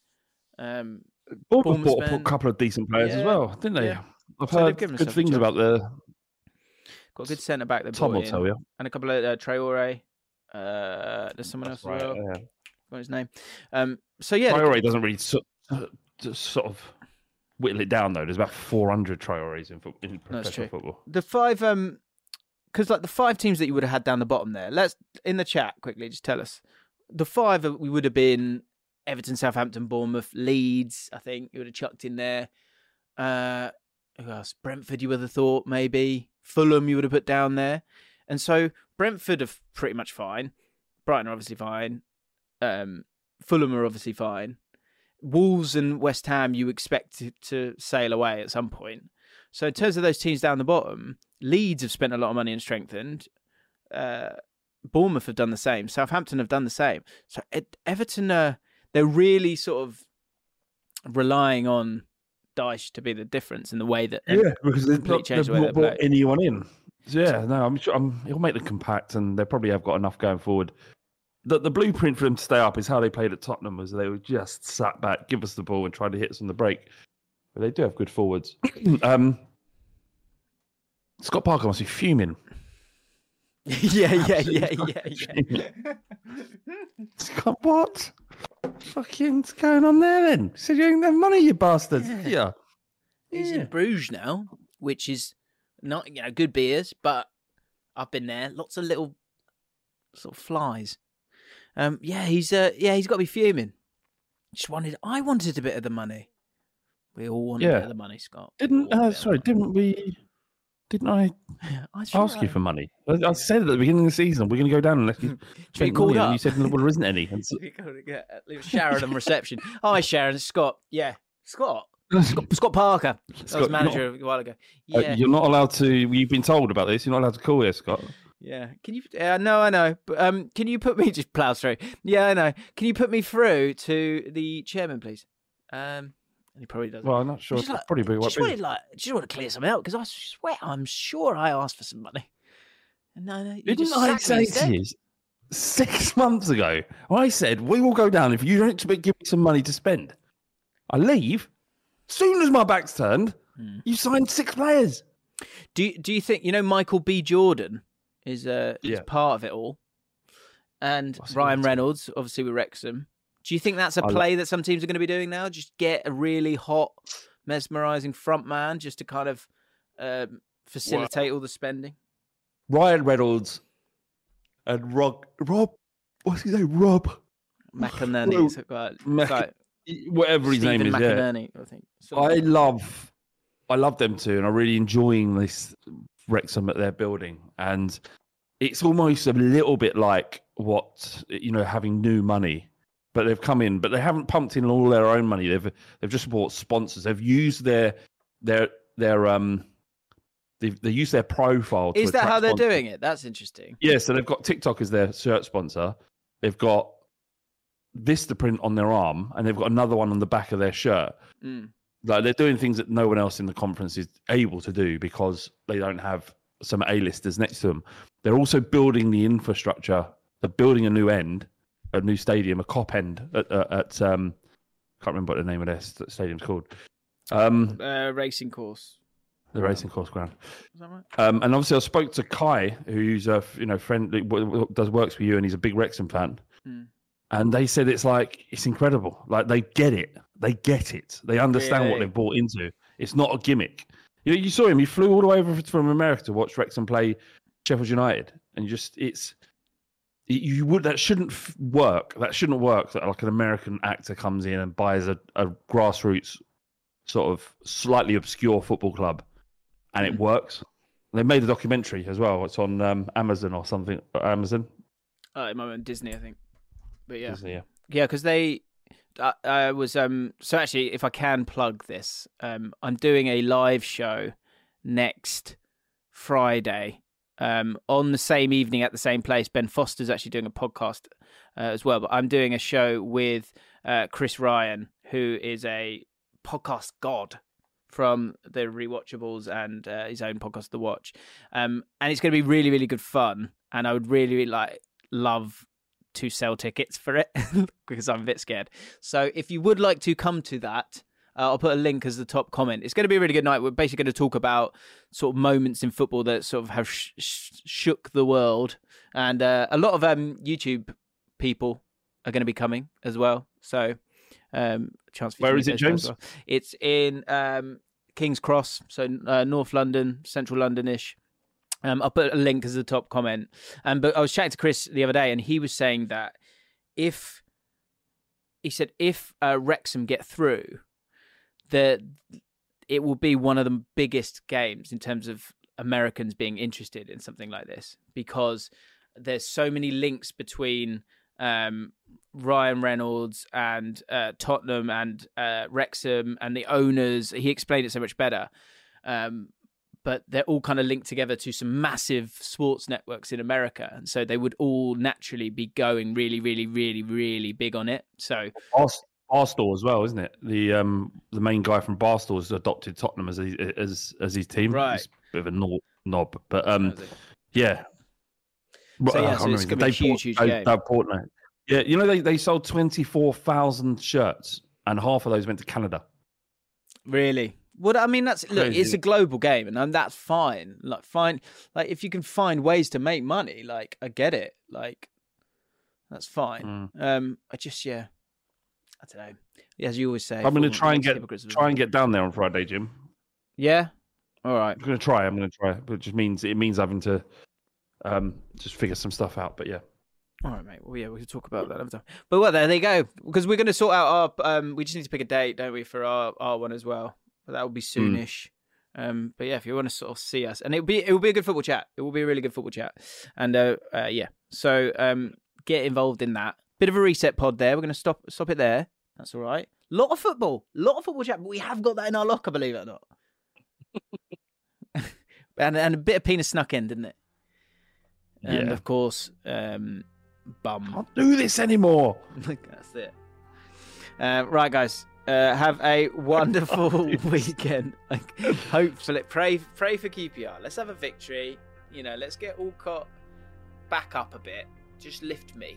Bournemouth bought a couple of decent players as well, didn't they? Yeah. I've heard good things about the... Got a good centre back. Tom will tell you. And a couple of Traore. There's someone else as well. Yeah. What's his name? So yeah, Traore doesn't really sort of whittle it down though. There's about 400 Traores in professional football. The five, because like the five teams that you would have had down the bottom there. Let's in the chat quickly just tell us the five that we would have been: Everton, Southampton, Bournemouth, Leeds. I think you would have chucked in there. Who else? Brentford. You would have thought maybe. Fulham you would have put down there. And so Brentford are pretty much fine. Brighton are obviously fine. Fulham are obviously fine. Wolves and West Ham you expect to sail away at some point. So in terms of those teams down the bottom, Leeds have spent a lot of money and strengthened. Bournemouth have done the same. Southampton have done the same. So Everton, they're really sort of relying on Dyche to be the difference in the way that because they've not brought anyone in. He'll make them compact, and they probably have got enough going forward. The blueprint for them to stay up is how they played at Tottenham, was they were just sat back, give us the ball, and try to hit us on the break. But they do have good forwards. Scott Parker must be fuming. Yeah. Scott, what? Fucking's going on there then? So you ain't have money, you bastards. Yeah. He's in Bruges now, which is not, good beers, but I've been there. Lots of little sort of flies. He's got to be fuming. I wanted a bit of the money. We all wanted a bit of the money, Scott. Didn't I ask you for money? I said at the beginning of the season, we're going to go down unless you spend money. And you said, well, there isn't any. And so... Sharon on reception. Hi, Sharon. Scott. Yeah. Scott Parker. That was manager a while ago. Yeah. You're not allowed to... You've been told about this. You're not allowed to call here, Scott. Yeah. Can you... no, I know. But, can you put me... Just plough through. Yeah, I know. Can you put me through to the chairman, please? And he probably doesn't. Well, I'm not sure. Just want to clear something out because I swear I'm sure I asked for some money. No, didn't I say to you 6 months ago? I said we will go down if you don't give me some money to spend. I leave. Soon as my back's turned, you signed 6 players. Do you think Michael B. Jordan is part of it all, and Ryan Reynolds obviously with Wrexham. Do you think that's a play that some teams are going to be doing now? Just get a really hot, mesmerising front man just to kind of facilitate all the spending? Ryan Reynolds and Rob, what's his name? Rob McInerney. Whatever his name is, I think. I love them too, and I'm really enjoying this Wrexham at their building. And it's almost a little bit like what, having new money. But they've come in, but they haven't pumped in all their own money. They've just bought sponsors. They've used they use their profile. Is that how they're doing it? That's interesting. Yeah, so they've got TikTok as their shirt sponsor. They've got Vista print on their arm, and they've got another one on the back of their shirt. Mm. Like they're doing things that no one else in the conference is able to do because they don't have some A-listers next to them. They're also building the infrastructure. They're building a new stadium, a cop end at can't remember what the name of their stadium's called. Racing course. The racing course ground. Is that right? And obviously I spoke to Kai, who's a friend does works for you, and he's a big Wrexham fan. Mm. And they said it's incredible. Like they get it. They understand what they've bought into. It's not a gimmick. You saw him. He flew all the way over from America to watch Wrexham play Sheffield United, and That shouldn't work. That like an American actor comes in and buys a grassroots, sort of slightly obscure football club, and it works. And they made a documentary as well. It's on Amazon or something. Amazon. It might be on Disney, I think. But yeah, Disney, yeah, because they. I was so actually, if I can plug this, I'm doing a live show next Friday. On the same evening at the same place, Ben Foster's actually doing a podcast as well, but I'm doing a show with Chris Ryan, who is a podcast god from the Rewatchables and his own podcast, The Watch. And it's going to be really, really good fun. And I would really love to sell tickets for it because I'm a bit scared. So if you would like to come to that, I'll put a link as the top comment. It's going to be a really good night. We're basically going to talk about sort of moments in football that sort of have shook the world. And a lot of YouTube people are going to be coming as well. So chance for where is it, James? Well. It's in King's Cross, so North London, Central London-ish. I'll put a link as the top comment. But I was chatting to Chris the other day, and he was saying that if Wrexham get through, it will be one of the biggest games in terms of Americans being interested in something like this, because there's so many links between Ryan Reynolds and Tottenham and Wrexham and the owners. He explained it so much better, but they're all kind of linked together to some massive sports networks in America, and so they would all naturally be going really, really, really, really big on it. So awesome. Barstool as well, isn't it? The main guy from Barstool has adopted Tottenham as his team. Right, he's a bit of a knob, but yeah. So yeah, so it's going to be huge game. Yeah, you know they sold 24,000 shirts, and half of those went to Canada. Really? Well, I mean that's look, it's a global game, and that's fine. Like if you can find ways to make money, like I get it. Like that's fine. I don't know. As you always say, I'm going to try and get down there on Friday, Jim. Yeah. All right. I'm going to try. But it just means having to just figure some stuff out. But yeah. All right, mate. Well, yeah, we can talk about that another time. But well, there they go. Because we're going to sort out our. We just need to pick a date, don't we, for our one as well? But that will be soonish. But yeah, if you want to sort of see us, and it will be a good football chat. It will be a really good football chat. And yeah, so get involved in that. Bit of a reset pod there. We're going to stop it there. That's all right. Lot of football chat, but we have got that in our locker, believe it or not. and a bit of penis snuck in, didn't it? Yeah. And of course, bum. Can't do this anymore. That's it. Right, guys. Have a wonderful weekend. Hopefully, pray for QPR. Let's have a victory. You know, let's get Alcott back up a bit. Just lift me.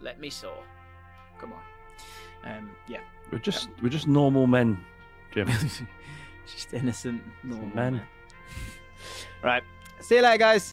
Let me soar. Come on. Yeah. We're just normal men, Jim. Just innocent normal men. Right. See you later, guys.